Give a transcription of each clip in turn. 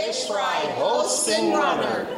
Fish Fry hosts and runner.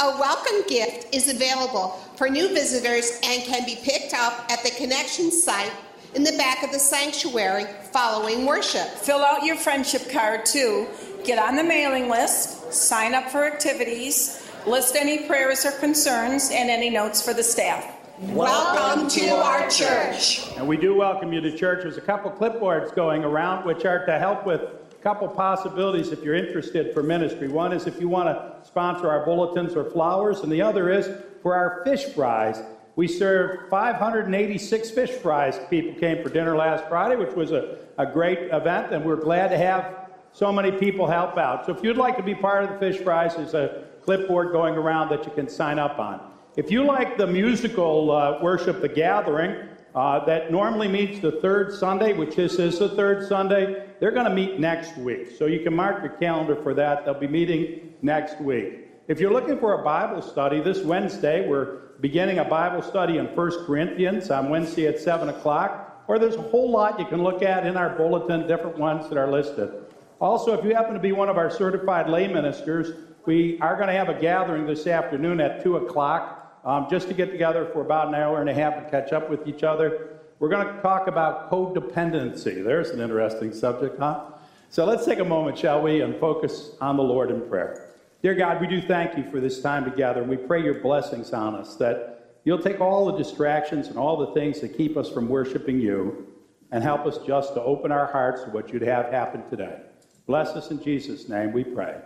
A welcome gift is available for new visitors and can be picked up at the Connection site in the back of the sanctuary following worship. Fill out your friendship card too. Get on the mailing list, sign up for activities, list any prayers or concerns, and any notes for the staff. Welcome to our church. And we do welcome you to church. There's a couple clipboards going around which are to help with a couple possibilities if you're interested for ministry. One is if you want to sponsor our bulletins or flowers, and the other is for our fish fries. We served 586 fish fries. People came for dinner last Friday, which was a great event, and we're glad to have so many people help out. So if you'd like to be part of the fish fries, there's a clipboard going around that you can sign up on. If you like the musical Worship the Gathering, that normally meets the third Sunday, which is the third Sunday, they're going to meet next week. So you can mark your calendar for that. They'll be meeting next week. If you're looking for a Bible study, this Wednesday we're beginning a Bible study in 1 Corinthians on Wednesday at 7 o'clock. Or there's a whole lot you can look at in our bulletin, different ones that are listed. Also, if you happen to be one of our certified lay ministers, we are going to have a gathering this afternoon at 2 o'clock. Just to get together for about an hour and a half and catch up with each other. We're going to talk about codependency. There's an interesting subject, huh? So let's take a moment, shall we, and focus on the Lord in prayer. Dear God, we do thank you for this time together, and we pray your blessings on us, that you'll take all the distractions and all the things that keep us from worshiping you and help us just to open our hearts to what you'd have happen today. Bless us in Jesus' name, we pray.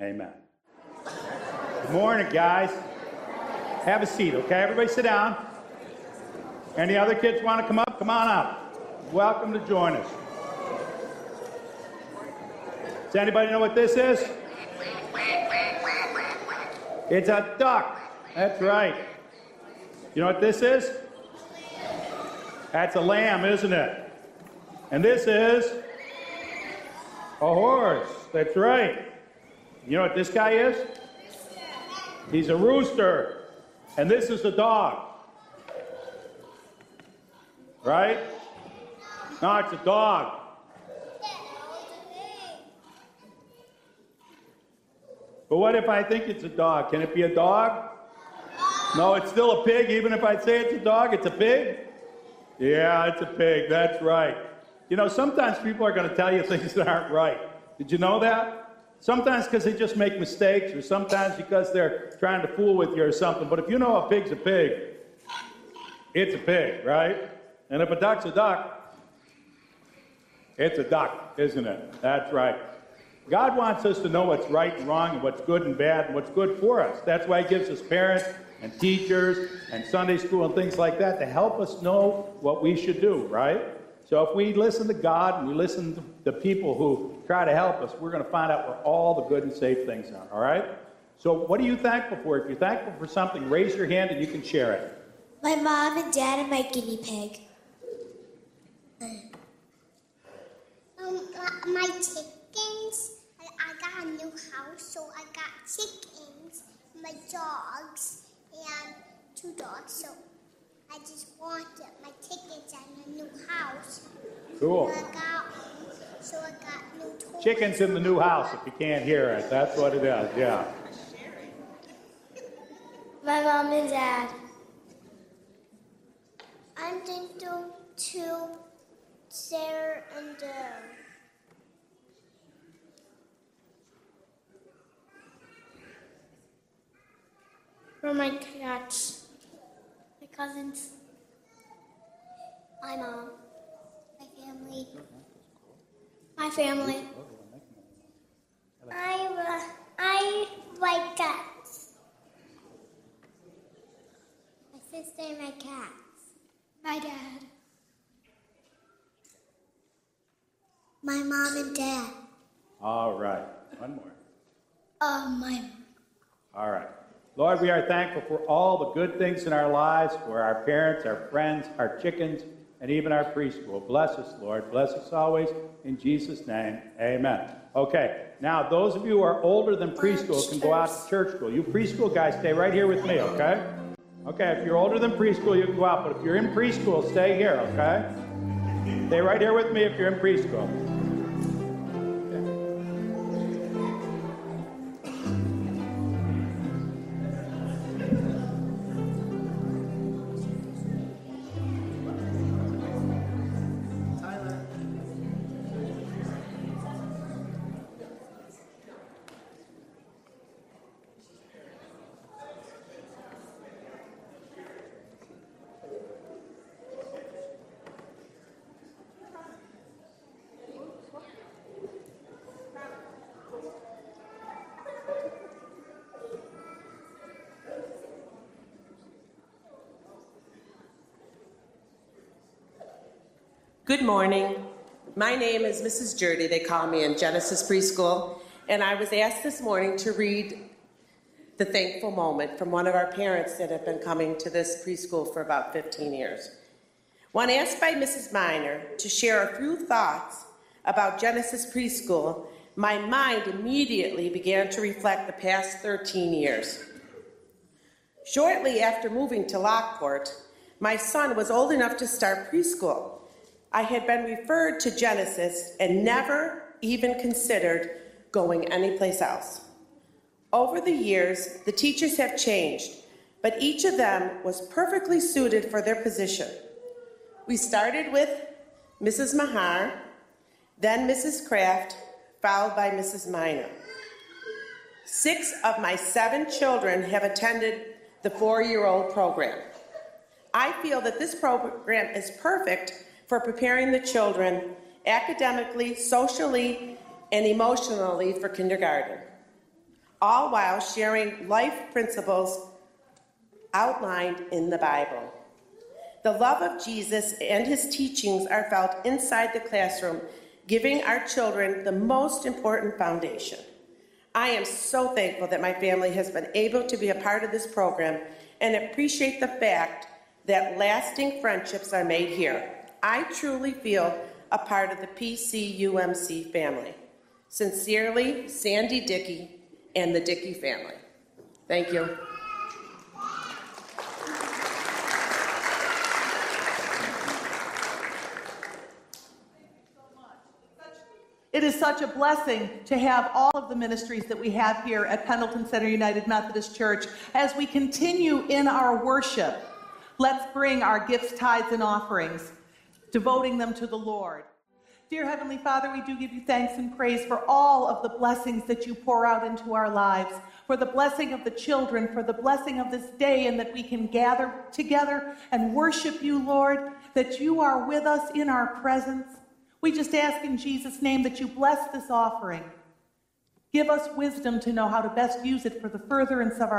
Amen. Good morning, guys. Have a seat, okay? Everybody sit down. Any other kids want to come up? Come on up. Welcome to join us. Does anybody know what this is? It's a duck. That's right. You know what this is? That's a lamb, isn't it? And this is a horse. That's right. You know what this guy is? He's a rooster. And this is the dog, right? No, it's a dog. But what if I think it's a dog? Can it be a dog? No, it's still a pig. Even if I say it's a dog, it's a pig? Yeah, it's a pig. That's right. You know, sometimes people are going to tell you things that aren't right. Did you know that? Sometimes because they just make mistakes, or sometimes because they're trying to fool with you or something. But if you know a pig's a pig, it's a pig, right? And if a duck's a duck, it's a duck, isn't it? That's right. God wants us to know what's right and wrong, and what's good and bad, and what's good for us. That's why he gives us parents and teachers and Sunday school and things like that to help us know what we should do, right? So if we listen to God and we listen to the people who try to help us, we're going to find out where all the good and safe things are, all right? So what are you thankful for? If you're thankful for something, raise your hand and you can share it. My mom and dad and my guinea pig. My chickens. I got a new house, so I got chickens, my dogs, and two dogs, so I just wanted my tickets and a new house. Cool. So I got new toys. Chickens in the new house, if you can't hear it. That's what it is, yeah. My mom and dad. I'm thankful to Sarah and Dale. For my cats. Cousins, my mom, my family. I like cats. My sister and my cats. My dad. My mom and dad. All right. One more. My. All right. Lord, we are thankful for all the good things in our lives, for our parents, our friends, our chickens, and even our preschool. Bless us, Lord. Bless us always. In Jesus' name, amen. Okay, now those of you who are older than preschool can go out to church school. You preschool guys, stay right here with me, okay? Okay, if you're older than preschool, you can go out. But if you're in preschool, stay here, okay? Stay right here with me if you're in preschool. Good morning. My name is Mrs. Jurdy, they call me in Genesis Preschool, and I was asked this morning to read the thankful moment from one of our parents that have been coming to this preschool for about 15 years. When asked by Mrs. Minor to share a few thoughts about Genesis Preschool, my mind immediately began to reflect the past 13 years. Shortly after moving to Lockport, my son was old enough to start preschool. I had been referred to Genesis and never even considered going anyplace else. Over the years, the teachers have changed, but each of them was perfectly suited for their position. We started with Mrs. Mahar, then Mrs. Kraft, followed by Mrs. Minor. 6 of my 7 children have attended the 4-year-old program. I feel that this program is perfect for preparing the children academically, socially, and emotionally for kindergarten, all while sharing life principles outlined in the Bible. The love of Jesus and his teachings are felt inside the classroom, giving our children the most important foundation. I am so thankful that my family has been able to be a part of this program and appreciate the fact that lasting friendships are made here. I truly feel a part of the PCUMC family. Sincerely, Sandy Dickey and the Dickey family. Thank you. It is such a blessing to have all of the ministries that we have here at Pendleton Center United Methodist Church. As we continue in our worship, let's bring our gifts, tithes, and offerings, devoting them to the Lord. Dear Heavenly Father, we do give you thanks and praise for all of the blessings that you pour out into our lives, for the blessing of the children, for the blessing of this day, and that we can gather together and worship you, Lord, that you are with us in our presence. We just ask in Jesus' name that you bless this offering. Give us wisdom to know how to best use it for the furtherance of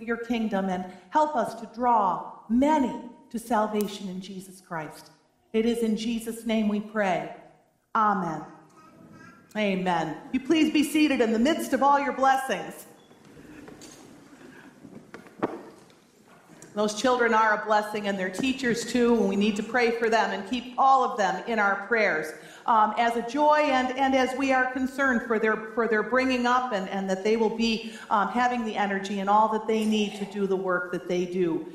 your kingdom, and help us to draw many to salvation in Jesus Christ. It is in Jesus' name we pray. Amen. Amen. You please be seated in the midst of all your blessings. Those children are a blessing, and their teachers too, and we need to pray for them and keep all of them in our prayers as a joy and as we are concerned for their bringing up, and that they will be having the energy and all that they need to do the work that they do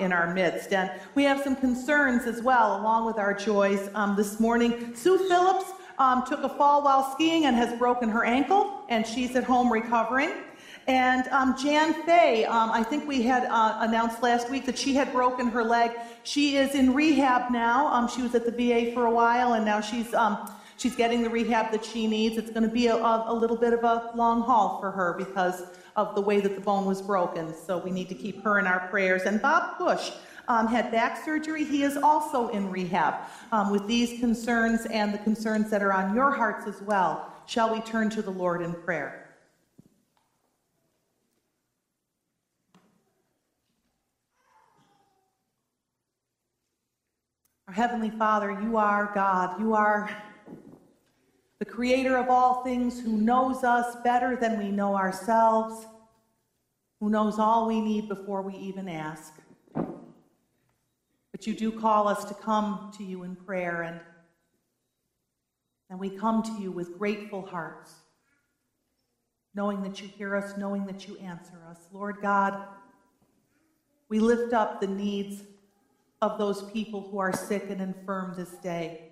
in our midst. And we have some concerns as well, along with our joys this morning. Sue Phillips took a fall while skiing and has broken her ankle, and she's at home recovering. And Jan Fay, I think we had announced last week that she had broken her leg. She is in rehab now. She was at the VA for a while, and now she's getting the rehab that she needs. It's going to be a little bit of a long haul for her because of the way that the bone was broken. So we need to keep her in our prayers. And Bob Bush had back surgery. He is also in rehab. With these concerns and the concerns that are on your hearts as well, shall we turn to the Lord in prayer? Our Heavenly Father, you are God. You are the creator of all things, who knows us better than we know ourselves, who knows all we need before we even ask. But you do call us to come to you in prayer, and we come to you with grateful hearts, knowing that you hear us, knowing that you answer us. Lord God, we lift up the needs of those people who are sick and infirm this day.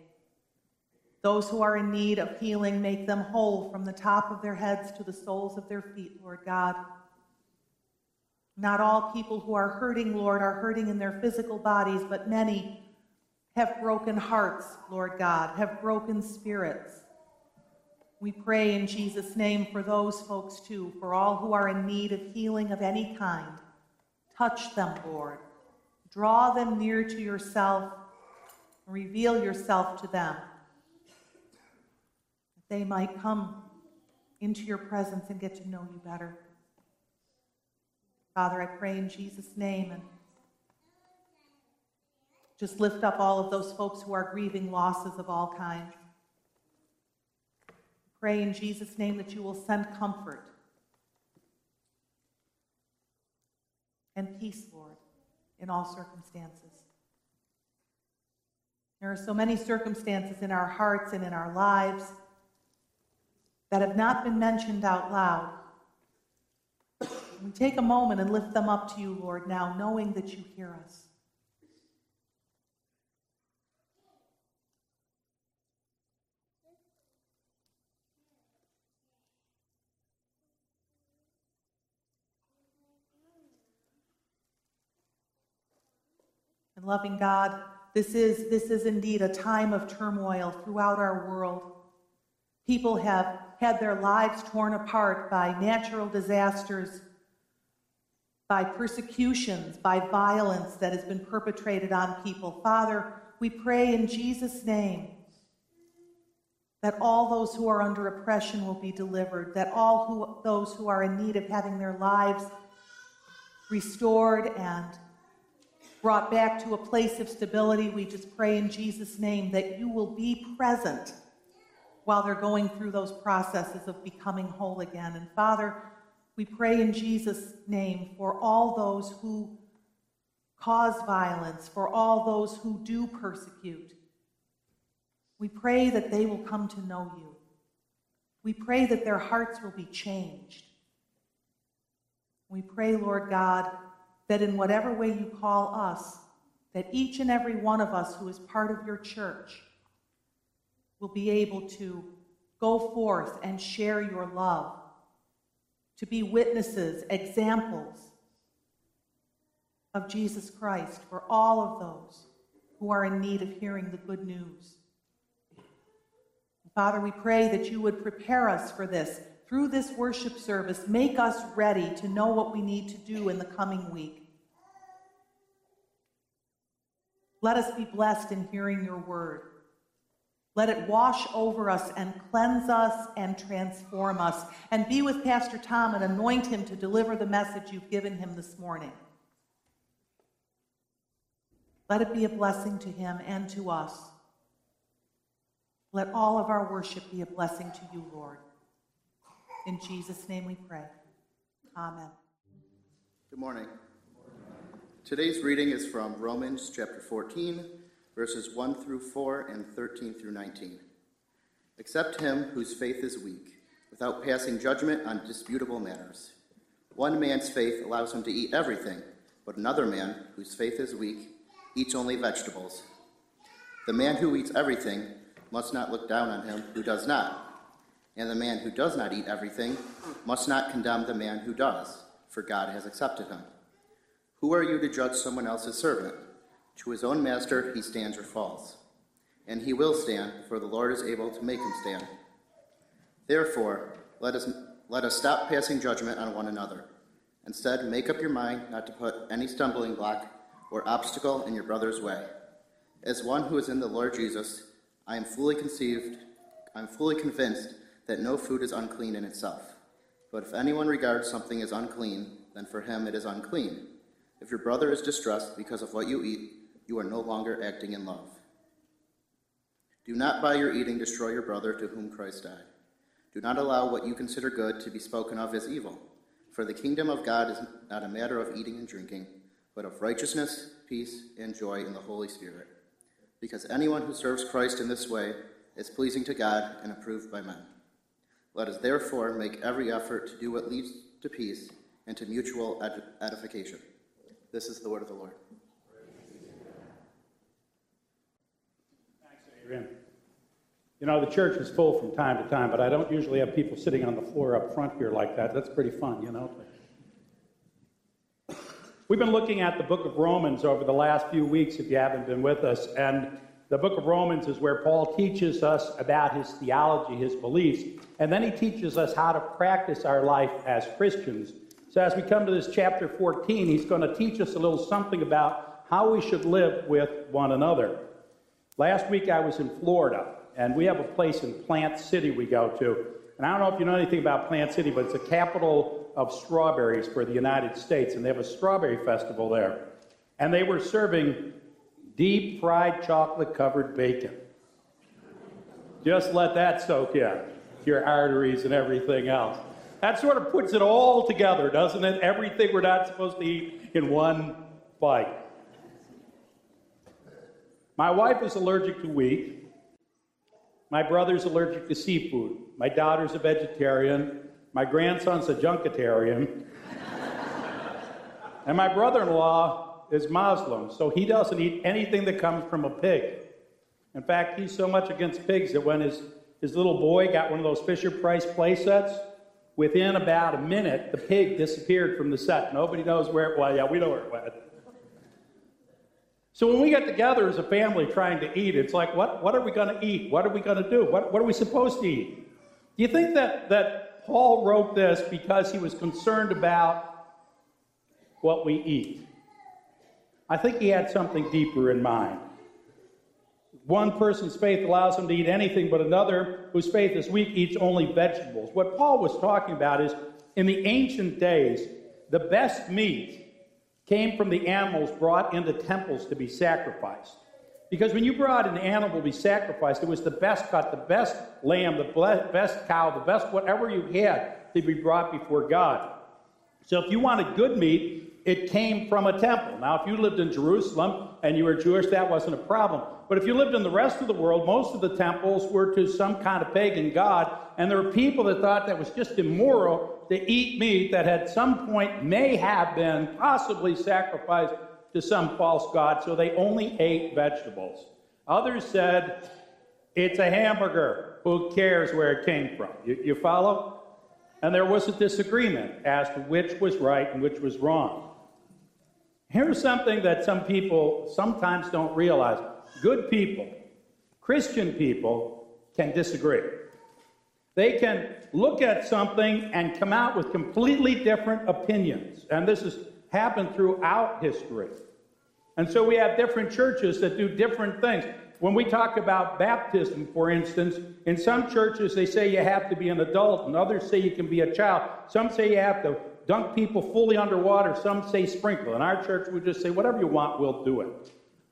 Those who are in need of healing, make them whole from the top of their heads to the soles of their feet, Lord God. Not all people who are hurting, Lord, are hurting in their physical bodies, but many have broken hearts, Lord God, have broken spirits. We pray in Jesus' name for those folks too, for all who are in need of healing of any kind. Touch them, Lord. Draw them near to yourself. Reveal yourself to them, that they might come into your presence and get to know you better. Father, I pray in Jesus' name, and Just lift up all of those folks who are grieving losses of all kinds. Pray in Jesus' name that you will send comfort and peace, Lord, in all circumstances. There are so many circumstances in our hearts and in our lives that have not been mentioned out loud. We take a moment and lift them up to you, Lord, now, knowing that you hear us. And loving God, this is indeed a time of turmoil throughout our world. People have had their lives torn apart by natural disasters, by persecutions, by violence that has been perpetrated on people. Father, we pray in Jesus' name that all those who are under oppression will be delivered, that those who are in need of having their lives restored and brought back to a place of stability, we just pray in Jesus' name that you will be present while they're going through those processes of becoming whole again. And Father, we pray in Jesus' name for all those who cause violence, for all those who do persecute. We pray that they will come to know you. We pray that their hearts will be changed. We pray, Lord God, that in whatever way you call us, that each and every one of us who is part of your church will be able to go forth and share your love, to be witnesses, examples of Jesus Christ for all of those who are in need of hearing the good news. Father, we pray that you would prepare us for this. Through this worship service, make us ready to know what we need to do in the coming week. Let us be blessed in hearing your word. Let it wash over us and cleanse us and transform us. And be with Pastor Tom and anoint him to deliver the message you've given him this morning. Let it be a blessing to him and to us. Let all of our worship be a blessing to you, Lord. In Jesus' name we pray. Amen. Good morning. Today's reading is from Romans chapter 14, verses 1 through 4 and 13 through 19. Accept him whose faith is weak, without passing judgment on disputable matters. One man's faith allows him to eat everything, but another man, whose faith is weak, eats only vegetables. The man who eats everything must not look down on him who does not. And the man who does not eat everything must not condemn the man who does, for God has accepted him. Who are you to judge someone else's servant? To his own master he stands or falls. And he will stand, for the Lord is able to make him stand. Therefore, let us stop passing judgment on one another. Instead, make up your mind not to put any stumbling block or obstacle in your brother's way. As one who is in the Lord Jesus, I am fully convinced that no food is unclean in itself. But if anyone regards something as unclean, then for him it is unclean. If your brother is distressed because of what you eat, you are no longer acting in love. Do not by your eating destroy your brother to whom Christ died. Do not allow what you consider good to be spoken of as evil, for the kingdom of God is not a matter of eating and drinking, but of righteousness, peace, and joy in the Holy Spirit. Because anyone who serves Christ in this way is pleasing to God and approved by men. Let us therefore make every effort to do what leads to peace and to mutual edification. This is the word of the Lord. Thanks, Adrian. You know, the church is full from time to time, but I don't usually have people sitting on the floor up front here like that. That's pretty fun, you know. We've been looking at the book of Romans over the last few weeks, if you haven't been with us, and the book of Romans is where Paul teaches us about his theology, his beliefs, and then he teaches us how to practice our life as Christians. So as we come to this chapter 14, he's going to teach us a little something about how we should live with one another. Last week I was in Florida, and we have a place in Plant City we go to. And I don't know if you know anything about Plant City, but it's the capital of strawberries for the United States, and they have a strawberry festival there. And they were serving deep fried chocolate covered bacon. Just let that soak in, your arteries and everything else. That sort of puts it all together, doesn't it? Everything we're not supposed to eat in one bite. My wife is allergic to wheat. My brother's allergic to seafood. My daughter's a vegetarian. My grandson's a junketarian. And my brother-in-law is Muslim, so he doesn't eat anything that comes from a pig. In fact, he's so much against pigs that when his little boy got one of those Fisher Price play sets, within about a minute, the pig disappeared from the set. Nobody knows where it was. Yeah, we know where it went. So when we get together as a family trying to eat, it's like, what are we going to eat? What are we going to do? What are we supposed to eat? Do you think that Paul wrote this because he was concerned about what we eat? I think he had something deeper in mind. One person's faith allows him to eat anything, but another whose faith is weak eats only vegetables. What Paul was talking about is, in the ancient days, the best meat came from the animals brought into temples to be sacrificed. Because when you brought an animal to be sacrificed, it was the best cut, the best lamb, the best cow, the best whatever you had to be brought before God. So if you wanted good meat, it came from a temple. Now, if you lived in Jerusalem and you were Jewish, that wasn't a problem. But if you lived in the rest of the world, most of the temples were to some kind of pagan god, and there were people that thought that was just immoral to eat meat that at some point may have been possibly sacrificed to some false god, so they only ate vegetables. Others said, it's a hamburger. Who cares where it came from? You follow? And there was a disagreement as to which was right and which was wrong. Here's something that some people sometimes don't realize. Good people, Christian people, can disagree. They can look at something and come out with completely different opinions. And this has happened throughout history. And so we have different churches that do different things. When we talk about baptism, for instance, in some churches they say you have to be an adult, and others say you can be a child. Some say you have to dunk people fully underwater. Some say sprinkle. In our church, we just say, whatever you want, we'll do it.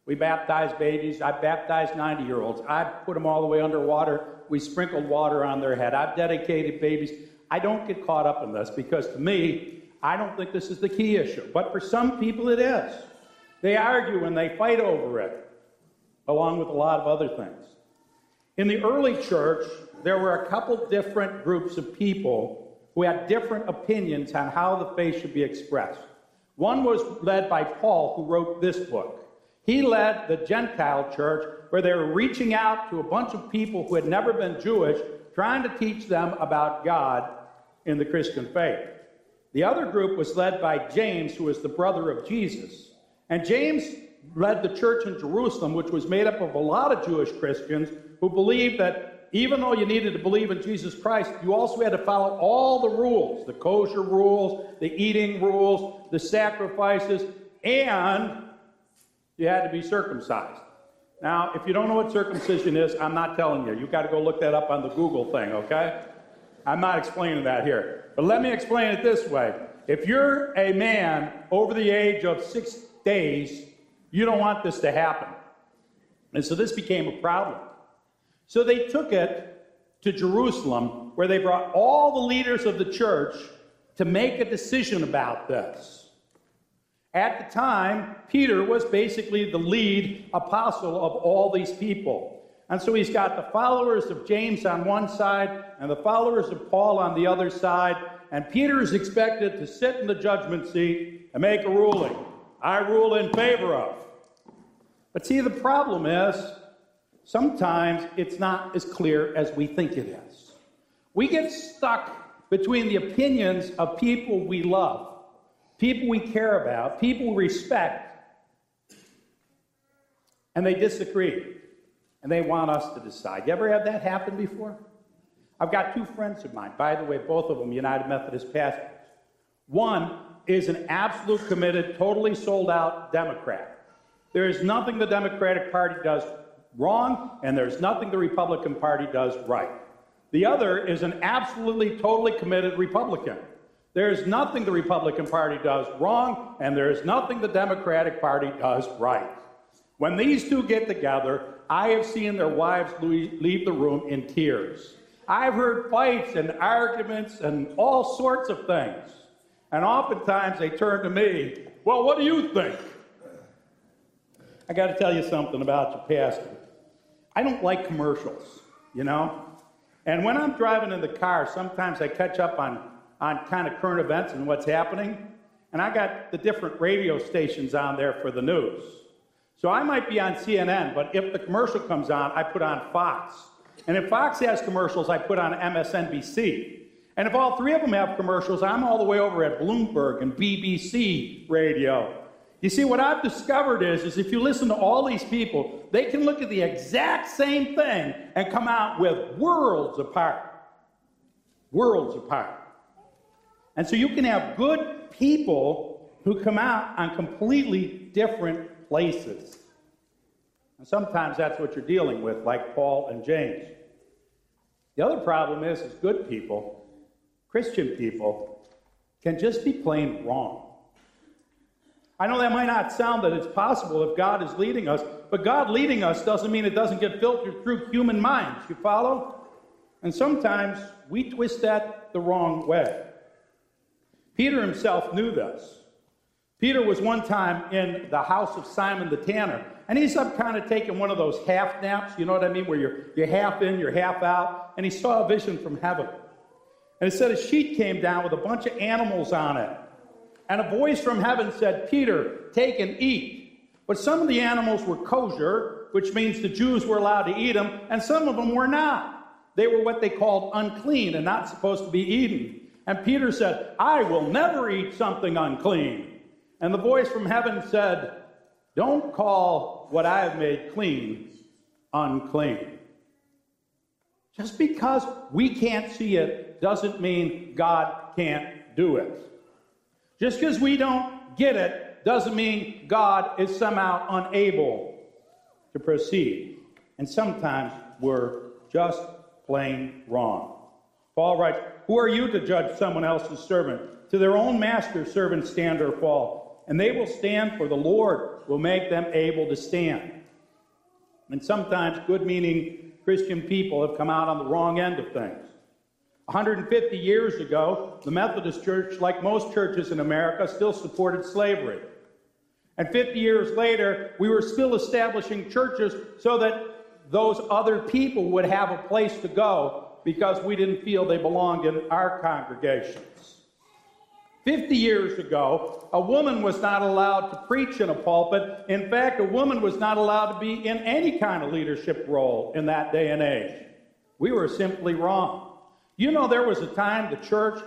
We baptize babies. I baptized 90-year-olds. I put them all the way underwater. We sprinkled water on their head. I've dedicated babies. I don't get caught up in this because, to me, I don't think this is the key issue. But for some people, it is. They argue and they fight over it, along with a lot of other things. In the early church, there were a couple different groups of people who had different opinions on how the faith should be expressed. One was led by Paul, who wrote this book. He led the Gentile church, where they were reaching out to a bunch of people who had never been Jewish, trying to teach them about God in the Christian faith. The other group was led by James, who was the brother of Jesus. And James led the church in Jerusalem, which was made up of a lot of Jewish Christians who believed that even though you needed to believe in Jesus Christ, you also had to follow all the rules, the kosher rules, the eating rules, the sacrifices, and you had to be circumcised. Now, if you don't know what circumcision is, I'm not telling you. You've got to go look that up on the Google thing, okay? I'm not explaining that here. But let me explain it this way. If you're a man over the age of 6 days, you don't want this to happen. And so this became a problem. So they took it to Jerusalem, where they brought all the leaders of the church to make a decision about this. At the time, Peter was basically the lead apostle of all these people. And so he's got the followers of James on one side and the followers of Paul on the other side. And Peter is expected to sit in the judgment seat and make a ruling. I rule in favor of. But see, the problem is sometimes it's not as clear as we think it is. We get stuck between the opinions of people we love, people we care about, people we respect, and they disagree, and they want us to decide. You ever had that happen before? I've got two friends of mine, by the way, both of them United Methodist pastors. One is an absolute, committed, totally sold-out Democrat. There is nothing the Democratic Party does wrong, and there's nothing the Republican Party does right. The other is an absolutely, totally committed Republican. There is nothing the Republican Party does wrong, and there is nothing the Democratic Party does right. When these two get together, I have seen their wives leave the room in tears. I've heard fights and arguments and all sorts of things. And oftentimes they turn to me, well, what do you think? I got to tell you something about your pastor. I don't like commercials, you know? And when I'm driving in the car, sometimes I catch up on kind of current events and what's happening. And I got the different radio stations on there for the news. So I might be on CNN, but if the commercial comes on, I put on Fox. And if Fox has commercials, I put on MSNBC. And if all three of them have commercials, I'm all the way over at Bloomberg and BBC Radio. You see, what I've discovered is if you listen to all these people, they can look at the exact same thing and come out with worlds apart. Worlds apart. And so you can have good people who come out on completely different places. And sometimes that's what you're dealing with, like Paul and James. The other problem is good people, Christian people, can just be plain wrong. I know that might not sound that it's possible if God is leading us, but God leading us doesn't mean it doesn't get filtered through human minds. You follow? And sometimes we twist that the wrong way. Peter himself knew this. Peter was one time in the house of Simon the Tanner, and he's up kind of taking one of those half naps, you know what I mean, where you're half in, you're half out, and he saw a vision from heaven. And it said a sheet came down with a bunch of animals on it. And a voice from heaven said, Peter, take and eat. But some of the animals were kosher, which means the Jews were allowed to eat them, and some of them were not. They were what they called unclean and not supposed to be eaten. And Peter said, I will never eat something unclean. And the voice from heaven said, don't call what I have made clean unclean. Just because we can't see it doesn't mean God can't do it. Just because we don't get it doesn't mean God is somehow unable to proceed. And sometimes we're just plain wrong. Paul writes, who are you to judge someone else's servant? To their own master, servants stand or fall. And they will stand, for the Lord will make them able to stand. And sometimes good-meaning Christian people have come out on the wrong end of things. 150 years ago, the Methodist Church, like most churches in America, still supported slavery. And 50 years later, we were still establishing churches so that those other people would have a place to go because we didn't feel they belonged in our congregations. 50 years ago, a woman was not allowed to preach in a pulpit. In fact, a woman was not allowed to be in any kind of leadership role in that day and age. We were simply wrong. You know, there was a time the church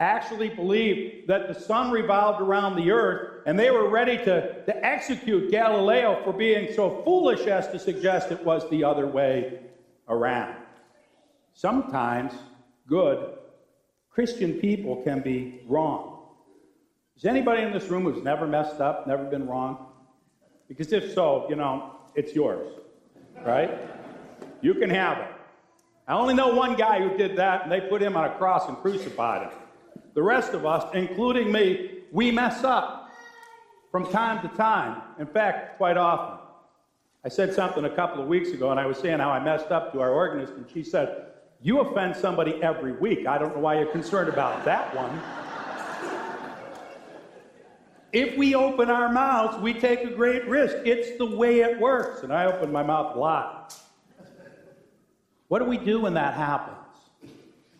actually believed that the sun revolved around the earth, and they were ready to execute Galileo for being so foolish as to suggest it was the other way around. Sometimes good Christian people can be wrong. Is anybody in this room who's never messed up, never been wrong? Because if so, you know, it's yours, right? You can have it. I only know one guy who did that, and they put him on a cross and crucified him. The rest of us, including me, we mess up from time to time. In fact, quite often. I said something a couple of weeks ago, and I was saying how I messed up to our organist, and she said, you offend somebody every week. I don't know why you're concerned about that one. If we open our mouths, we take a great risk. It's the way it works, and I open my mouth a lot. What do we do when that happens?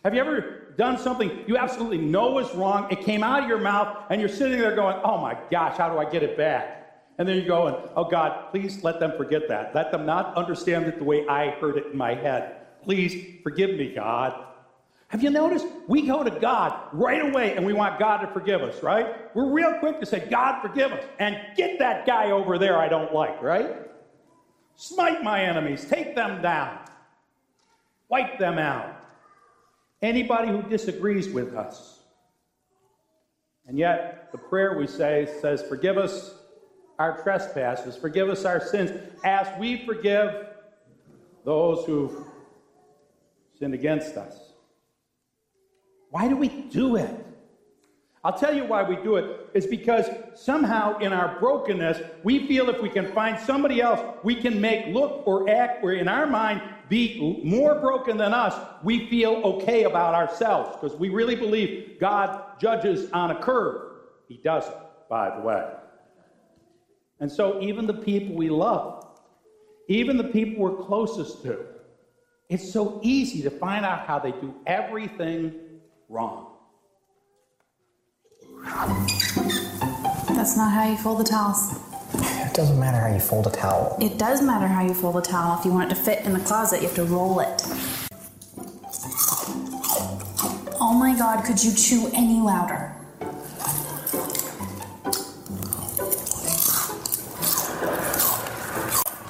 Have you ever done something you absolutely know is wrong, it came out of your mouth, and you're sitting there going, oh my gosh, how do I get it back? And then you're going, oh God, please let them forget that. Let them not understand it the way I heard it in my head. Please forgive me, God. Have you noticed? We go to God right away, and we want God to forgive us, right? We're real quick to say, God, forgive us, and get that guy over there I don't like, right? Smite my enemies, take them down. Wipe them out. Anybody who disagrees with us. And yet, the prayer we say says, forgive us our trespasses, forgive us our sins, as we forgive those who sinned against us. Why do we do it? I'll tell you why we do it. It's because somehow in our brokenness, we feel if we can find somebody else we can make look or act or in our mind be more broken than us, we feel okay about ourselves because we really believe God judges on a curve. He doesn't, by the way. And so even the people we love, even the people we're closest to, it's so easy to find out how they do everything wrong. That's not how you fold the towels. It doesn't matter how you fold a towel. It does matter how you fold a towel. If you want it to fit in the closet, you have to roll it. Oh my God, could you chew any louder?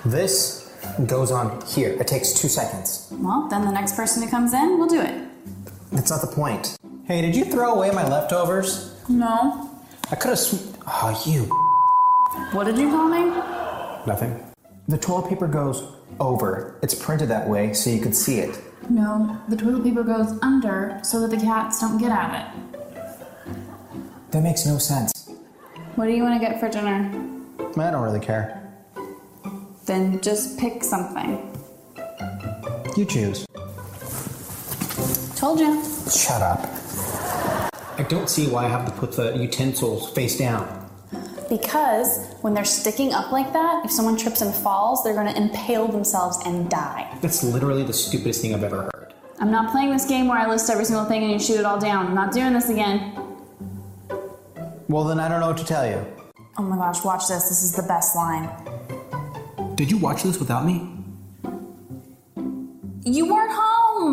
This goes on here. It takes 2 seconds. Well, then the next person who comes in will do it. That's not the point. Hey, did you throw away my leftovers? No. I could have... Oh, you... What did you call me? Nothing. The toilet paper goes over. It's printed that way so you could see it. No, the toilet paper goes under so that the cats don't get at it. That makes no sense. What do you want to get for dinner? I don't really care. Then just pick something. You choose. Told you. Shut up. I don't see why I have to put the utensils face down. Because when they're sticking up like that, if someone trips and falls, they're going to impale themselves and die. That's literally the stupidest thing I've ever heard. I'm not playing this game where I list every single thing and you shoot it all down. I'm not doing this again. Well, then I don't know what to tell you. Oh my gosh, watch this. This is the best line. Did you watch this without me? You weren't home!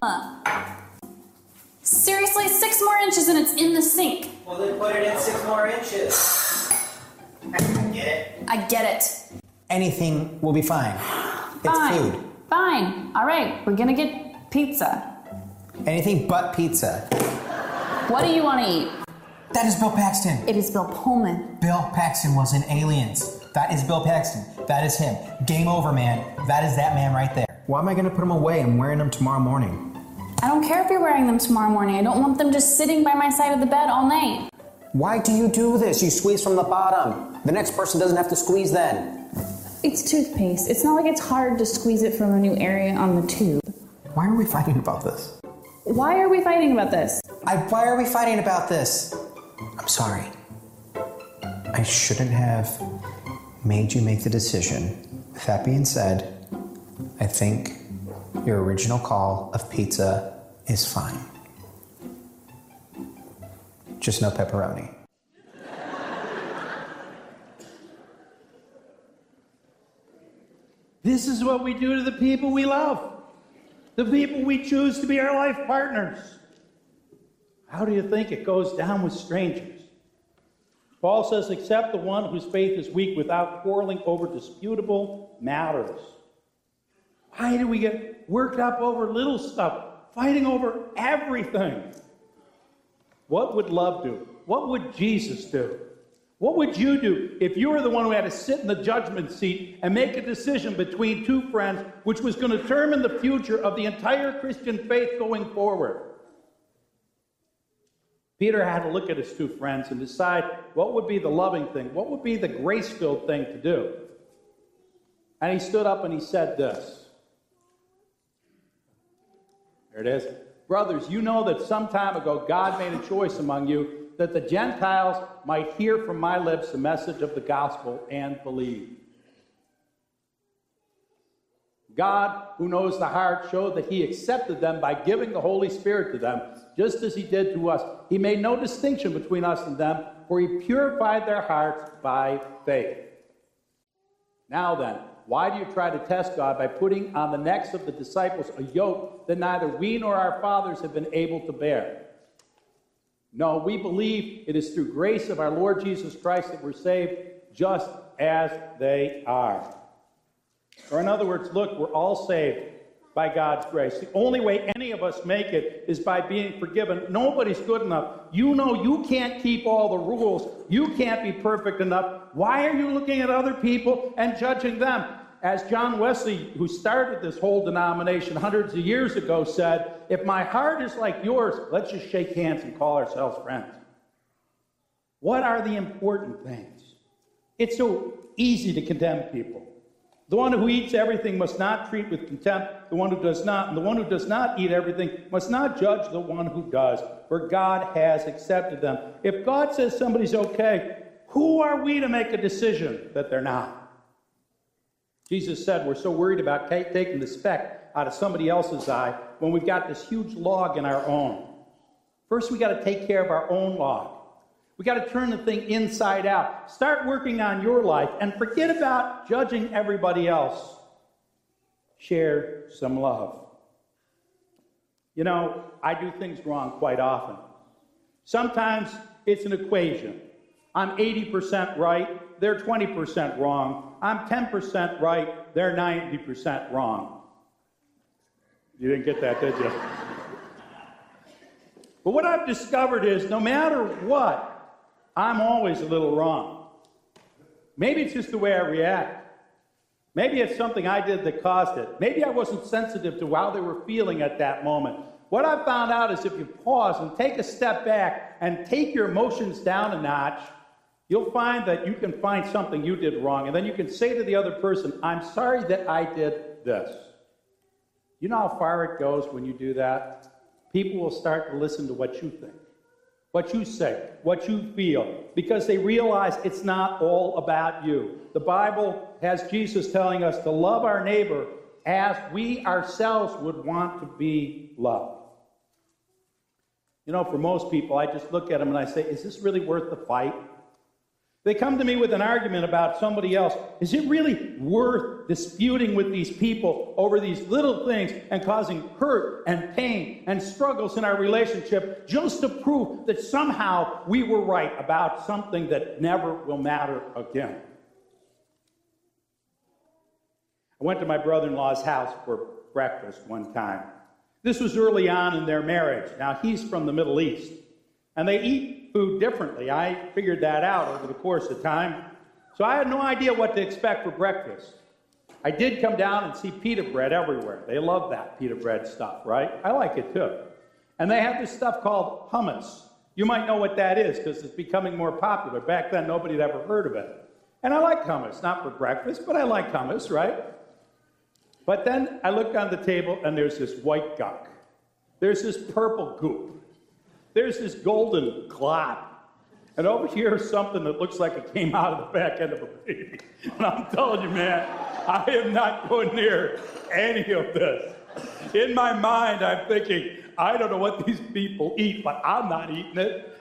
Seriously, 6 more inches and it's in the sink. Well, then put it in 6 more inches. I get it. I get it. Anything will be fine. It's food. Fine. All right, we're gonna get pizza. Anything but pizza. What do you want to eat? That is Bill Paxton. It is Bill Pullman. Bill Paxton was in Aliens. That is Bill Paxton. That is him. Game over, man. That is that man right there. Why am I gonna put him away? I'm wearing him tomorrow morning. I don't care if you're wearing them tomorrow morning. I don't want them just sitting by my side of the bed all night. Why do you do this? You squeeze from the bottom. The next person doesn't have to squeeze then. It's toothpaste. It's not like it's hard to squeeze it from a new area on the tube. Why are we fighting about this? Why are we fighting about this? Why are we fighting about this? I'm sorry. I shouldn't have made you make the decision. With that being said, I think your original call of pizza is fine. Just no pepperoni. This is what we do to the people we love, the people we choose to be our life partners. How do you think it goes down with strangers? Paul says, accept the one whose faith is weak without quarreling over disputable matters. Why do we get worked up over little stuff? Fighting over everything. What would love do? What would Jesus do? What would you do if you were the one who had to sit in the judgment seat and make a decision between two friends, which was going to determine the future of the entire Christian faith going forward? Peter had to look at his two friends and decide what would be the loving thing, what would be the grace-filled thing to do. And he stood up and he said this. There it is. Brothers, you know that some time ago God made a choice among you that the Gentiles might hear from my lips the message of the gospel and believe. God, who knows the heart, showed that he accepted them by giving the Holy Spirit to them, just as he did to us. He made no distinction between us and them, for he purified their hearts by faith. Now then, why do you try to test God by putting on the necks of the disciples a yoke that neither we nor our fathers have been able to bear? No, we believe it is through grace of our Lord Jesus Christ that we're saved just as they are. Or in other words, look, we're all saved by God's grace. The only way any of us make it is by being forgiven. Nobody's good enough. You know you can't keep all the rules. You can't be perfect enough. Why are you looking at other people and judging them? As John Wesley, who started this whole denomination hundreds of years ago, said, if my heart is like yours, let's just shake hands and call ourselves friends. What are the important things? It's so easy to condemn people. The one who eats everything must not treat with contempt the one who does not, and the one who does not eat everything must not judge the one who does, for God has accepted them. If God says somebody's okay, who are we to make a decision that they're not? Jesus said we're so worried about taking the speck out of somebody else's eye when we've got this huge log in our own. First, we got to take care of our own log. We got to turn the thing inside out. Start working on your life and forget about judging everybody else. Share some love. You know, I do things wrong quite often. Sometimes it's an equation. I'm 80% right, they're 20% wrong. I'm 10% right, they're 90% wrong. You didn't get that, did you? But what I've discovered is no matter what, I'm always a little wrong. Maybe it's just the way I react. Maybe it's something I did that caused it. Maybe I wasn't sensitive to how they were feeling at that moment. What I found out is if you pause and take a step back and take your emotions down a notch, you'll find that you can find something you did wrong, and then you can say to the other person, I'm sorry that I did this. You know how far it goes when you do that? People will start to listen to what you think, what you say, what you feel, because they realize it's not all about you. The Bible has Jesus telling us to love our neighbor as we ourselves would want to be loved. You know, for most people, I just look at them and I say, is this really worth the fight? They come to me with an argument about somebody else. Is it really worth disputing with these people over these little things and causing hurt and pain and struggles in our relationship just to prove that somehow we were right about something that never will matter again? I went to my brother-in-law's house for breakfast one time. This was early on in their marriage. Now, he's from the Middle East, and they eat food differently. I figured that out over the course of time. So I had no idea what to expect for breakfast. I did come down and see pita bread everywhere. They love that pita bread stuff, right? I like it too. And they have this stuff called hummus. You might know what that is because it's becoming more popular. Back then, nobody had ever heard of it. And I like hummus, not for breakfast, but I like hummus, right? But then I looked on the table and there's this white gunk. There's this purple goop. There's this golden glot. And over here is something that looks like it came out of the back end of a baby. And I'm telling you, man, I am not going near any of this. In my mind, I'm thinking, I don't know what these people eat, but I'm not eating it.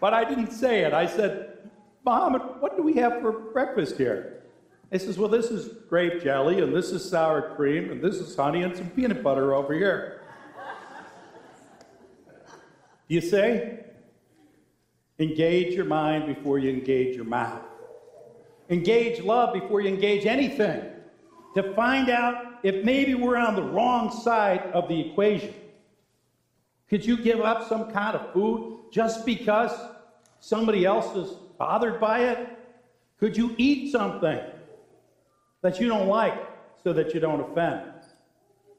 But I didn't say it. I said, Muhammad, what do we have for breakfast here? He says, well, this is grape jelly, and this is sour cream, and this is honey, and some peanut butter over here. You say, engage your mind before you engage your mouth. Engage love before you engage anything to find out if maybe we're on the wrong side of the equation. Could you give up some kind of food just because somebody else is bothered by it? Could you eat something that you don't like so that you don't offend?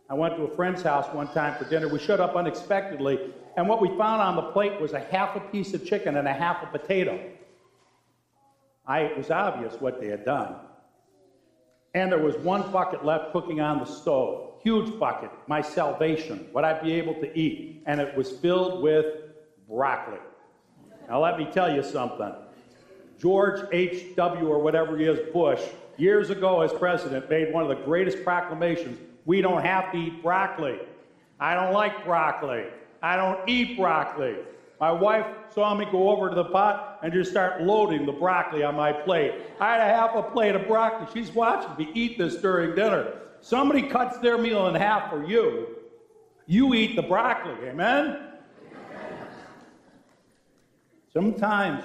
I went to a friend's house one time for dinner. We showed up unexpectedly, and what we found on the plate was a half a piece of chicken and a half a potato. It was obvious what they had done. And there was one bucket left cooking on the stove, huge bucket, my salvation, what I'd be able to eat, and it was filled with broccoli. Now let me tell you something. George H.W. or whatever he is, Bush, years ago as president, made one of the greatest proclamations, we don't have to eat broccoli. I don't like broccoli. I don't eat broccoli. My wife saw me go over to the pot and just start loading the broccoli on my plate. I had a half a plate of broccoli. She's watching me eat this during dinner. Somebody cuts their meal in half for you. You eat the broccoli, amen? Sometimes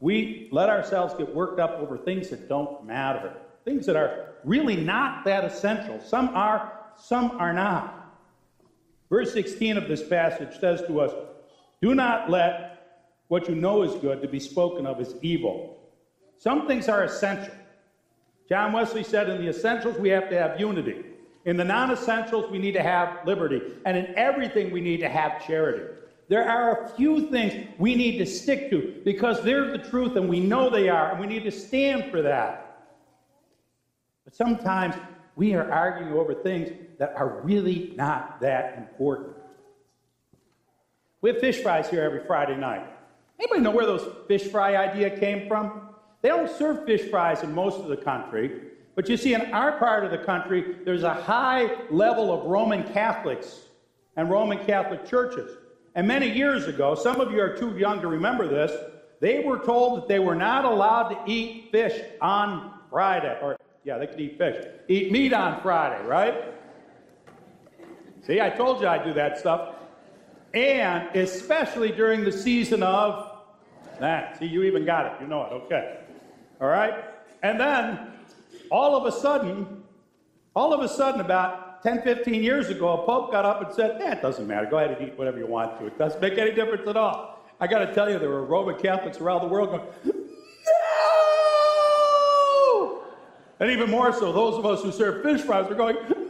we let ourselves get worked up over things that don't matter, things that are really not that essential. Some are not. Verse 16 of this passage says to us, do not let what you know is good to be spoken of as evil. Some things are essential. John Wesley said, in the essentials, we have to have unity. In the non-essentials, we need to have liberty. And in everything, we need to have charity. There are a few things we need to stick to because they're the truth and we know they are, and we need to stand for that. But sometimes we are arguing over things that are really not that important. We have fish fries here every Friday night. Anybody know where those fish fry idea came from? They don't serve fish fries in most of the country, but you see in our part of the country, there's a high level of Roman Catholics and Roman Catholic churches. And many years ago, some of you are too young to remember this, they were told that they were not allowed to eat fish on Friday. Or, yeah, they could eat fish. Eat meat on Friday, right? See, I told you I'd do that stuff. And especially during the season of Lent. See, you even got it. You know it. Okay. All right? And then, all of a sudden, about 10, 15 years ago, a pope got up and said, it doesn't matter. Go ahead and eat whatever you want to. It doesn't make any difference at all. I got to tell you, there were Roman Catholics around the world going, no! And even more so, those of us who serve fish fries were going, no!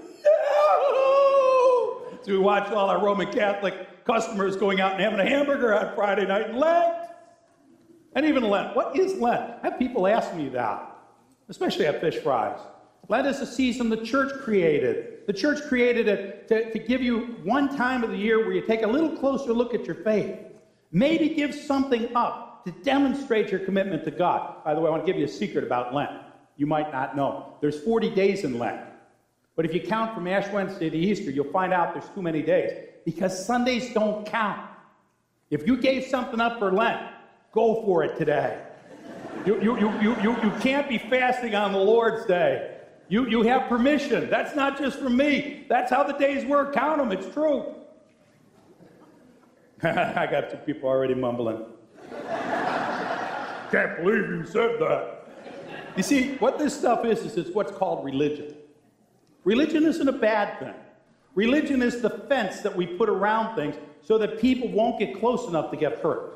So we watched all our Roman Catholic customers going out and having a hamburger on Friday night in Lent. And even Lent. What is Lent? I have people ask me that, especially at fish fries. Lent is a season the church created. The church created it to give you one time of the year where you take a little closer look at your faith. Maybe give something up to demonstrate your commitment to God. By the way, I want to give you a secret about Lent. You might not know. There's 40 days in Lent. But if you count from Ash Wednesday to Easter, you'll find out there's too many days. Because Sundays don't count. If you gave something up for Lent, go for it today. You can't be fasting on the Lord's Day. You have permission. That's not just from me. That's how the days work. Count them. It's true. I got two people already mumbling. Can't believe you said that. You see, what this stuff is it's what's called religion. Religion isn't a bad thing. Religion is the fence that we put around things so that people won't get close enough to get hurt.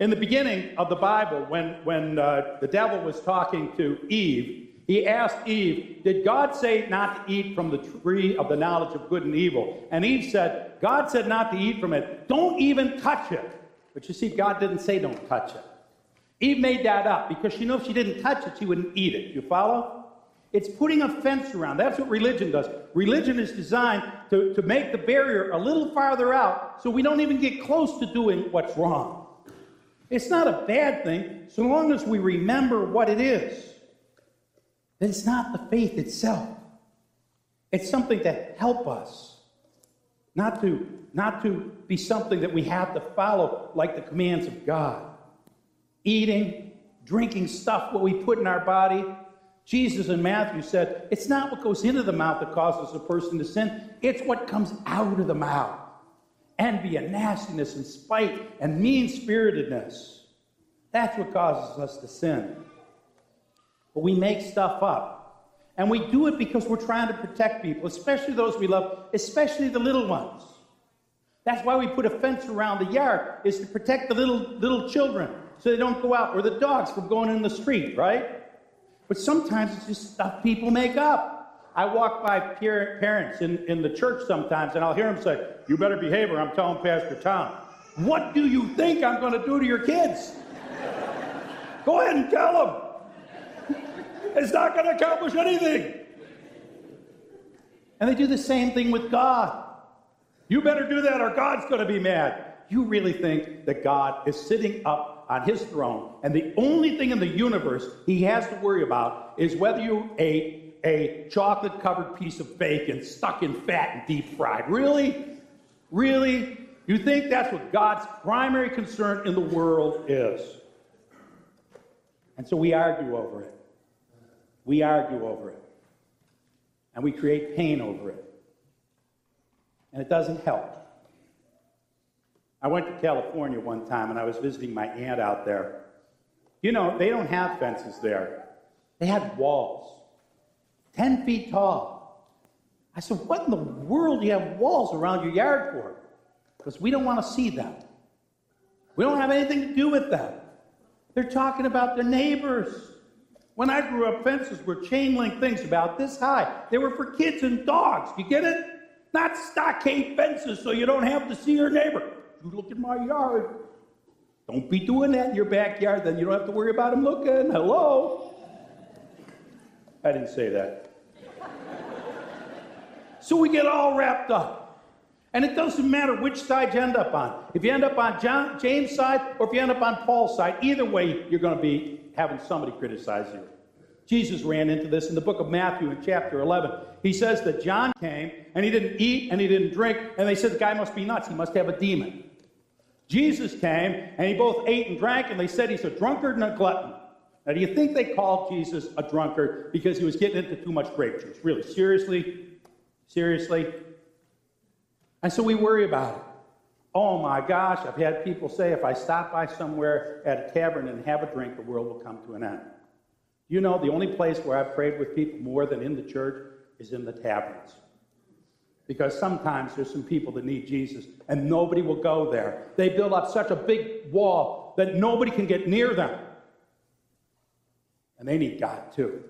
In the beginning of the Bible, when the devil was talking to Eve, he asked Eve, did God say not to eat from the tree of the knowledge of good and evil? And Eve said, God said not to eat from it. Don't even touch it. But you see, God didn't say don't touch it. Eve made that up because she knew if she didn't touch it, she wouldn't eat it. You follow? It's putting a fence around. That's what religion does. Religion is designed to make the barrier a little farther out so we don't even get close to doing what's wrong. It's not a bad thing so long as we remember what it is. That it's not the faith itself. It's something to help us, not to be something that we have to follow like the commands of God. Eating, drinking stuff, what we put in our body. Jesus in Matthew said, it's not what goes into the mouth that causes a person to sin. It's what comes out of the mouth. Envy and nastiness and spite and mean-spiritedness. That's what causes us to sin. But we make stuff up. And we do it because we're trying to protect people, especially those we love, especially the little ones. That's why we put a fence around the yard, is to protect the little children so they don't go out, or the dogs from going in the street, right? But sometimes it's just stuff people make up. I walk by parents in the church sometimes, and I'll hear them say, you better behave or I'm telling Pastor Tom. What do you think I'm going to do to your kids? Go ahead and tell them. It's not going to accomplish anything. And they do the same thing with God. You better do that or God's going to be mad. You really think that God is sitting up on his throne and the only thing in the universe he has to worry about is whether you ate a chocolate-covered piece of bacon stuck in fat and deep-fried. Really? Really? You think that's what God's primary concern in the world is? And so we argue over it. We argue over it, and we create pain over it, and it doesn't help. I went to California one time, and I was visiting my aunt out there. You know, they don't have fences there. They had walls, 10 feet tall. I said, what in the world do you have walls around your yard for? Because we don't want to see them. We don't have anything to do with them. They're talking about their neighbors. When I grew up, fences were chain-link things about this high. They were for kids and dogs. You get it? Not stockade fences so you don't have to see your neighbor. You look in my yard. Don't be doing that in your backyard, then you don't have to worry about them looking. Hello? I didn't say that. So we get all wrapped up. And it doesn't matter which side you end up on. If you end up on James' side or if you end up on Paul's side, either way, you're going to be having somebody criticize you. Jesus ran into this in the book of Matthew in chapter 11. He says that John came, and he didn't eat, and he didn't drink, and they said the guy must be nuts. He must have a demon. Jesus came, and he both ate and drank, and they said he's a drunkard and a glutton. Now, do you think they called Jesus a drunkard because he was getting into too much grape juice? Really, seriously? And so we worry about it. Oh, my gosh, I've had people say if I stop by somewhere at a tavern and have a drink, the world will come to an end. You know, the only place where I've prayed with people more than in the church is in the taverns. Because sometimes there's some people that need Jesus, and nobody will go there. They build up such a big wall that nobody can get near them. And they need God, too.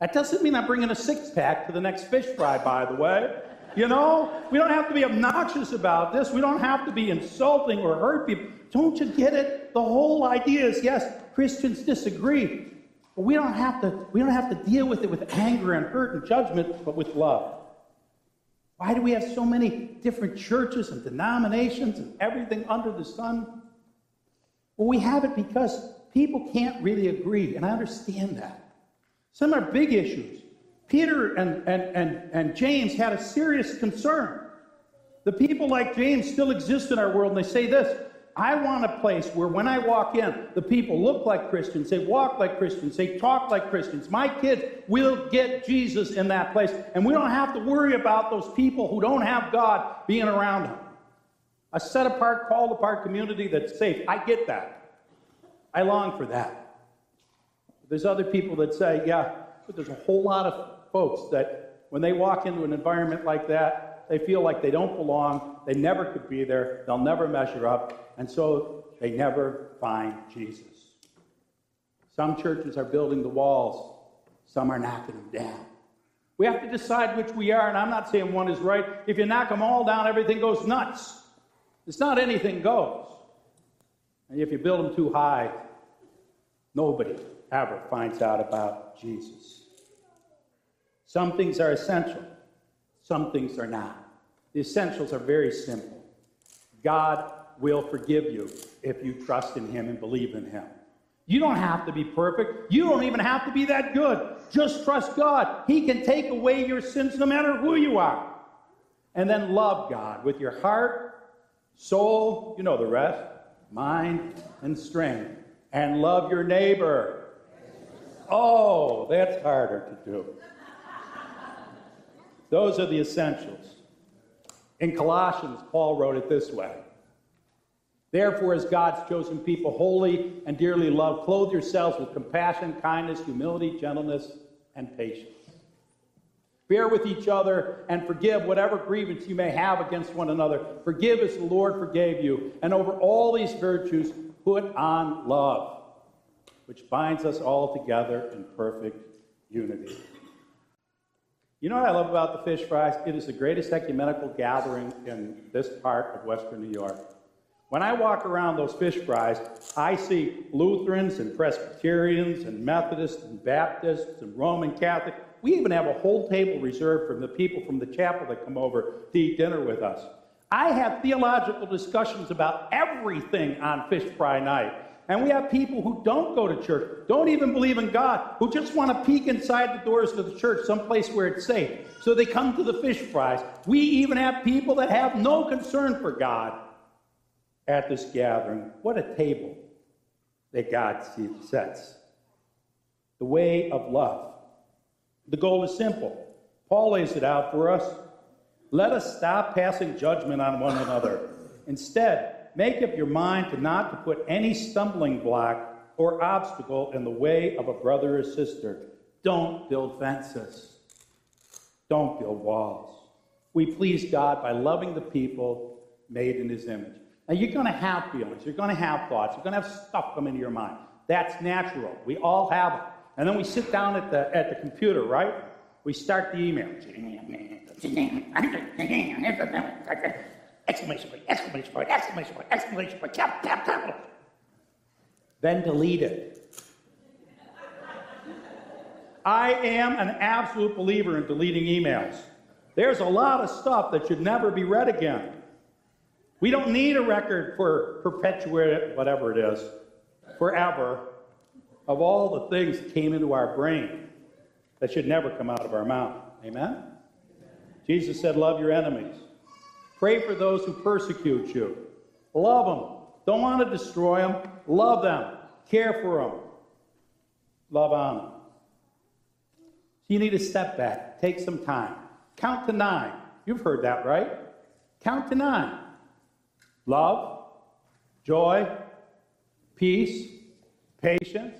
That doesn't mean I'm bringing a six-pack to the next fish fry, by the way. You know, we don't have to be obnoxious about this. We don't have to be insulting or hurt people. Don't you get it? The whole idea is, yes, Christians disagree. We don't have to deal with it with anger and hurt and judgment, but with love. Why do we have so many different churches and denominations and everything under the sun? Well, we have it because people can't really agree, and I understand that. Some are big issues. Peter and James had a serious concern. The people like James still exist in our world, and they say this: I want a place where when I walk in, the people look like Christians, they walk like Christians, they talk like Christians. My kids will get Jesus in that place. And we don't have to worry about those people who don't have God being around them. A set-apart, called-apart community that's safe. I get that. I long for that. There's other people that say, yeah, but there's a whole lot of folks that when they walk into an environment like that, they feel like they don't belong, they never could be there, they'll never measure up. And so they never find Jesus. Some churches are building the walls. Some are knocking them down. We have to decide which we are, and I'm not saying one is right. If you knock them all down, everything goes nuts. It's not anything goes. And if you build them too high, nobody ever finds out about Jesus. Some things are essential. Some things are not. The essentials are very simple. God will forgive you if you trust in him and believe in him. You don't have to be perfect. You don't even have to be that good. Just trust God. He can take away your sins no matter who you are. And then love God with your heart, soul, you know the rest, mind, and strength. And love your neighbor. Oh, that's harder to do. Those are the essentials. In Colossians, Paul wrote it this way: therefore, as God's chosen people, holy and dearly loved, clothe yourselves with compassion, kindness, humility, gentleness, and patience. Bear with each other and forgive whatever grievance you may have against one another. Forgive as the Lord forgave you. And over all these virtues, put on love, which binds us all together in perfect unity. You know what I love about the Fish Fries? It is the greatest ecumenical gathering in this part of Western New York. When I walk around those Fish Fries, I see Lutherans and Presbyterians and Methodists and Baptists and Roman Catholic. We even have a whole table reserved for the people from the chapel that come over to eat dinner with us. I have theological discussions about everything on Fish Fry night. And we have people who don't go to church, don't even believe in God, who just want to peek inside the doors of the church, someplace where it's safe. So they come to the Fish Fries. We even have people that have no concern for God at this gathering. What a table that God sets. The way of love. The goal is simple. Paul lays it out for us. Let us stop passing judgment on one another. Instead, make up your mind to not to put any stumbling block or obstacle in the way of a brother or sister. Don't build fences. Don't build walls. We please God by loving the people made in his image. Now, you're going to have feelings. You're going to have thoughts. You're going to have stuff come into your mind. That's natural. We all have it. And then we sit down at the computer, right? We start the email. exclamation point, exclamation point, exclamation point, exclamation point, cap, cap, cap. Then delete it. I am an absolute believer in deleting emails. There's a lot of stuff that should never be read again. We don't need a record for perpetuate, whatever it is, forever, of all the things that came into our brain that should never come out of our mouth. Amen? Amen. Jesus said, love your enemies. Pray for those who persecute you. Love them. Don't want to destroy them. Love them. Care for them. Love on them. So you need to step back. Take some time. Count to 9. You've heard that, right? Count to 9. Love, joy, peace, patience,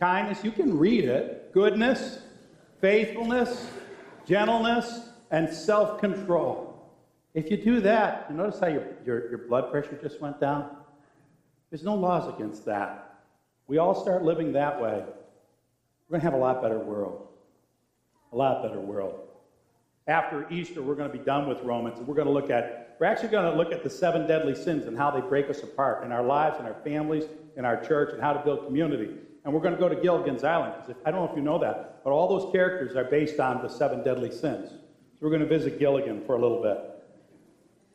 kindness, you can read it, goodness, faithfulness, gentleness, and self-control. If you do that, you notice how your blood pressure just went down? There's no laws against that. We all start living that way. We're going to have a lot better world. A lot better world. After Easter, we're going to be done with Romans, and we're actually going to look at the 7 deadly sins and how they break us apart in our lives, in our families, in our church, and how to build community. And we're going to go to Gilligan's Island. I don't know if you know that, but all those characters are based on the 7 deadly sins. So we're going to visit Gilligan for a little bit.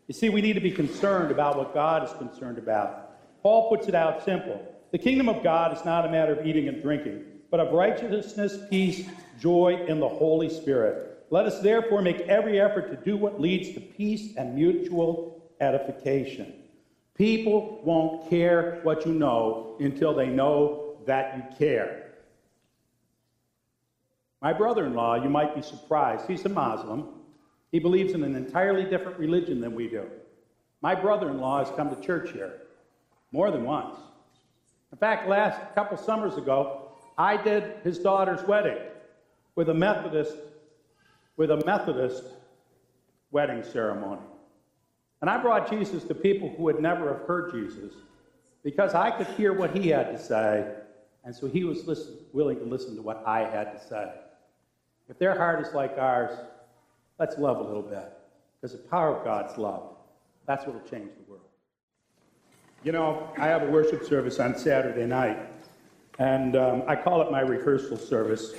You see, we need to be concerned about what God is concerned about. Paul puts it out simple. The kingdom of God is not a matter of eating and drinking, but of righteousness, peace, joy in the Holy Spirit. Let us therefore make every effort to do what leads to peace and mutual edification. People won't care what you know until they know that you care. My brother-in-law, you might be surprised, he's a Muslim. He believes in an entirely different religion than we do. My brother-in-law has come to church here more than once. In fact, last couple summers ago, I did his daughter's wedding with a Methodist wedding ceremony. And I brought Jesus to people who would never have heard Jesus because I could hear what he had to say, and so he was willing to listen to what I had to say. If their heart is like ours, let's love a little bit, because the power of God's love, that's what will change the world. You know, I have a worship service on Saturday night, and I call it my rehearsal service.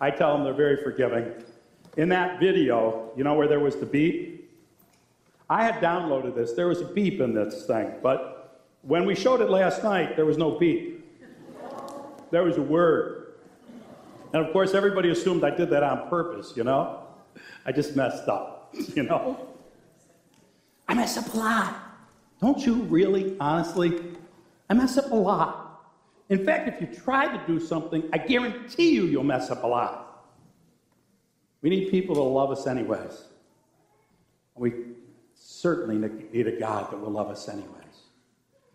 I tell them they're very forgiving. In that video, you know where there was the beep? I had downloaded this. There was a beep in this thing, but when we showed it last night, there was no beep. There was a word. And of course, everybody assumed I did that on purpose, you know? I just messed up, you know? I mess up a lot. Don't you really, honestly? I mess up a lot. In fact, if you try to do something, I guarantee you you'll mess up a lot. We need people to love us anyways. We certainly need a God that will love us anyways.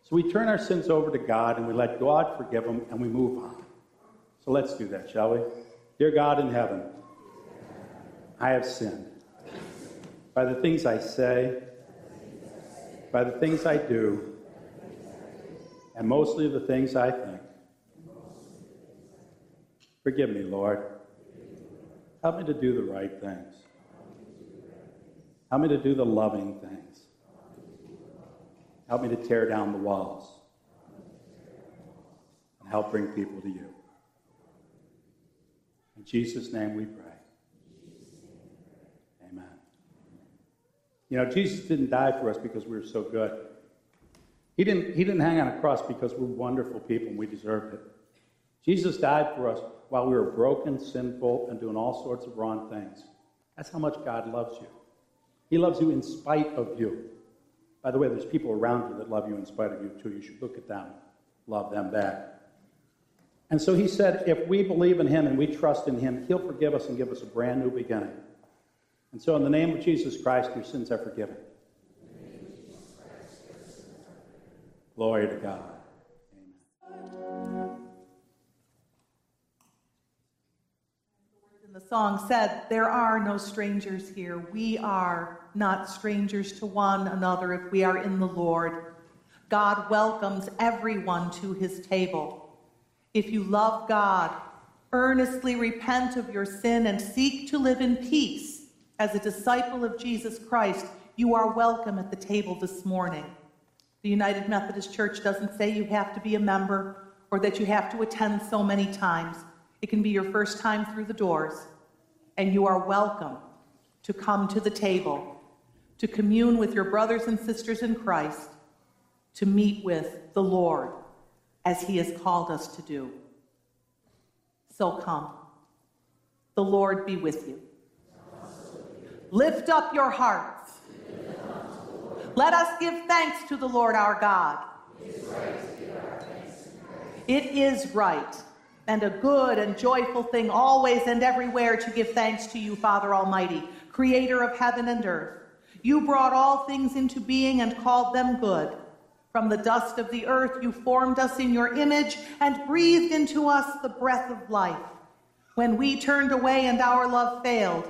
So we turn our sins over to God, and we let God forgive them, and we move on. So let's do that, shall we? Dear God in heaven, I have sinned. By the things I say, by the things I do, and mostly the things I think. Forgive me, Lord. Help me to do the right things. Help me to do the loving things. Help me to tear down the walls. And help bring people to you. In Jesus' name we pray. Amen. You know, Jesus didn't die for us because we were so good. He didn't hang on a cross because we're wonderful people and we deserved it. Jesus died for us while we were broken, sinful, and doing all sorts of wrong things. That's how much God loves you. He loves you in spite of you. By the way, there's people around you that love you in spite of you, too. You should look at them, love them back. And so he said, if we believe in him and we trust in him, he'll forgive us and give us a brand new beginning. And so in the name of Jesus Christ, your sins are forgiven. Glory to God. The song said, there are no strangers here. We are not strangers to one another if we are in the Lord. God welcomes everyone to his table. If you love God, earnestly repent of your sin and seek to live in peace as a disciple of Jesus Christ, You are welcome at the table this morning. The United Methodist Church doesn't say you have to be a member or that you have to attend so many times. It can be your first time through the doors, and you are welcome to come to the table, to commune with your brothers and sisters in Christ, to meet with the Lord as he has called us to do. So come. The Lord be with you. Lift up your hearts. Let us give thanks to the Lord our God. It is right and a good and joyful thing always and everywhere to give thanks to you, Father Almighty, creator of heaven and earth. You brought all things into being and called them good. From the dust of the earth, you formed us in your image and breathed into us the breath of life. When we turned away and our love failed,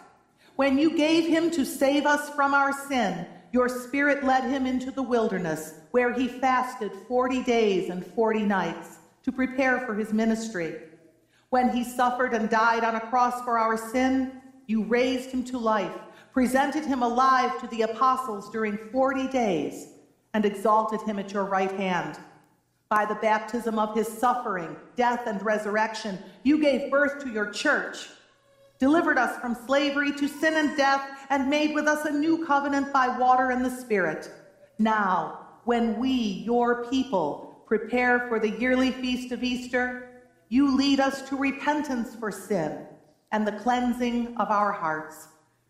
When you gave him to save us from our sin, your Spirit led him into the wilderness, where he fasted 40 days and 40 nights to prepare for his ministry. When he suffered and died on a cross for our sin, you raised him to life, presented him alive to the apostles during 40 days, and exalted him at your right hand. By the baptism of his suffering, death, and resurrection, you gave birth to your church, delivered us from slavery to sin and death, and made with us a new covenant by water and the Spirit. Now, when we, your people, prepare for the yearly feast of Easter, you lead us to repentance for sin and the cleansing of our hearts,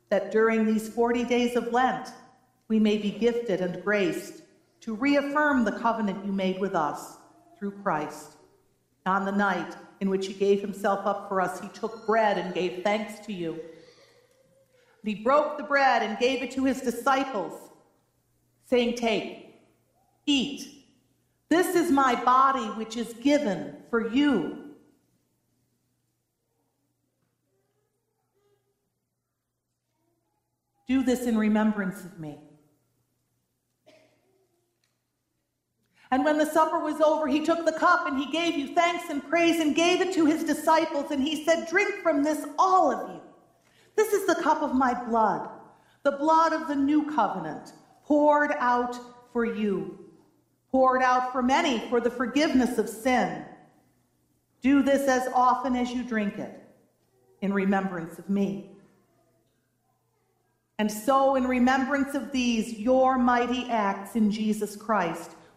that during these 40 days of Lent, we may be gifted and graced to reaffirm the covenant you made with us through Christ. On the night in which he gave himself up for us, he took bread and gave thanks to you. He broke the bread and gave it to his disciples, saying, "Take, eat. This is my body, which is given for you. Do this in remembrance of me." And when the supper was over, he took the cup and he gave you thanks and praise and gave it to his disciples. And he said, "Drink from this, all of you. This is the cup of my blood, the blood of the new covenant, poured out for you, poured out for many for the forgiveness of sin. Do this as often as you drink it in remembrance of me." And so in remembrance of these, your mighty acts in Jesus Christ,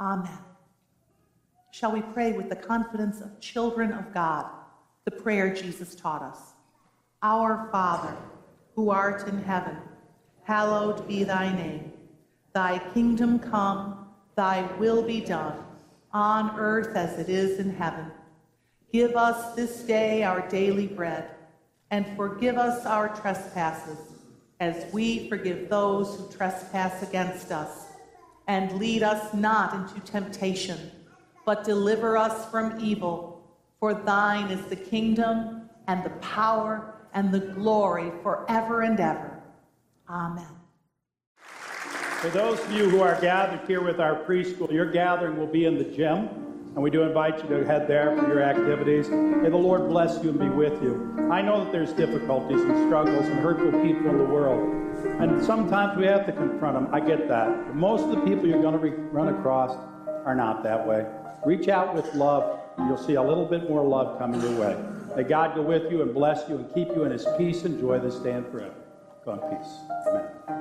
Amen. Shall we pray with the confidence of children of God, the prayer Jesus taught us? Our Father, who art in heaven, hallowed be thy name. Thy kingdom come, thy will be done, on earth as it is in heaven. Give us this day our daily bread, and forgive us our trespasses, as we forgive those who trespass against us. And lead us not into temptation, but deliver us from evil. For thine is the kingdom, and the power, and the glory forever and ever. Amen. For those of you who are gathered here with our preschool, your gathering will be in the gym, and we do invite you to head there for your activities. May the Lord bless you and be with you. I know that there's difficulties and struggles and hurtful people in the world. And sometimes we have to confront them. I get that. But most of the people you're going to run across are not that way. Reach out with love, and you'll see a little bit more love coming your way. May God go with you and bless you and keep you in His peace and joy that stand forever. Go in peace. Amen.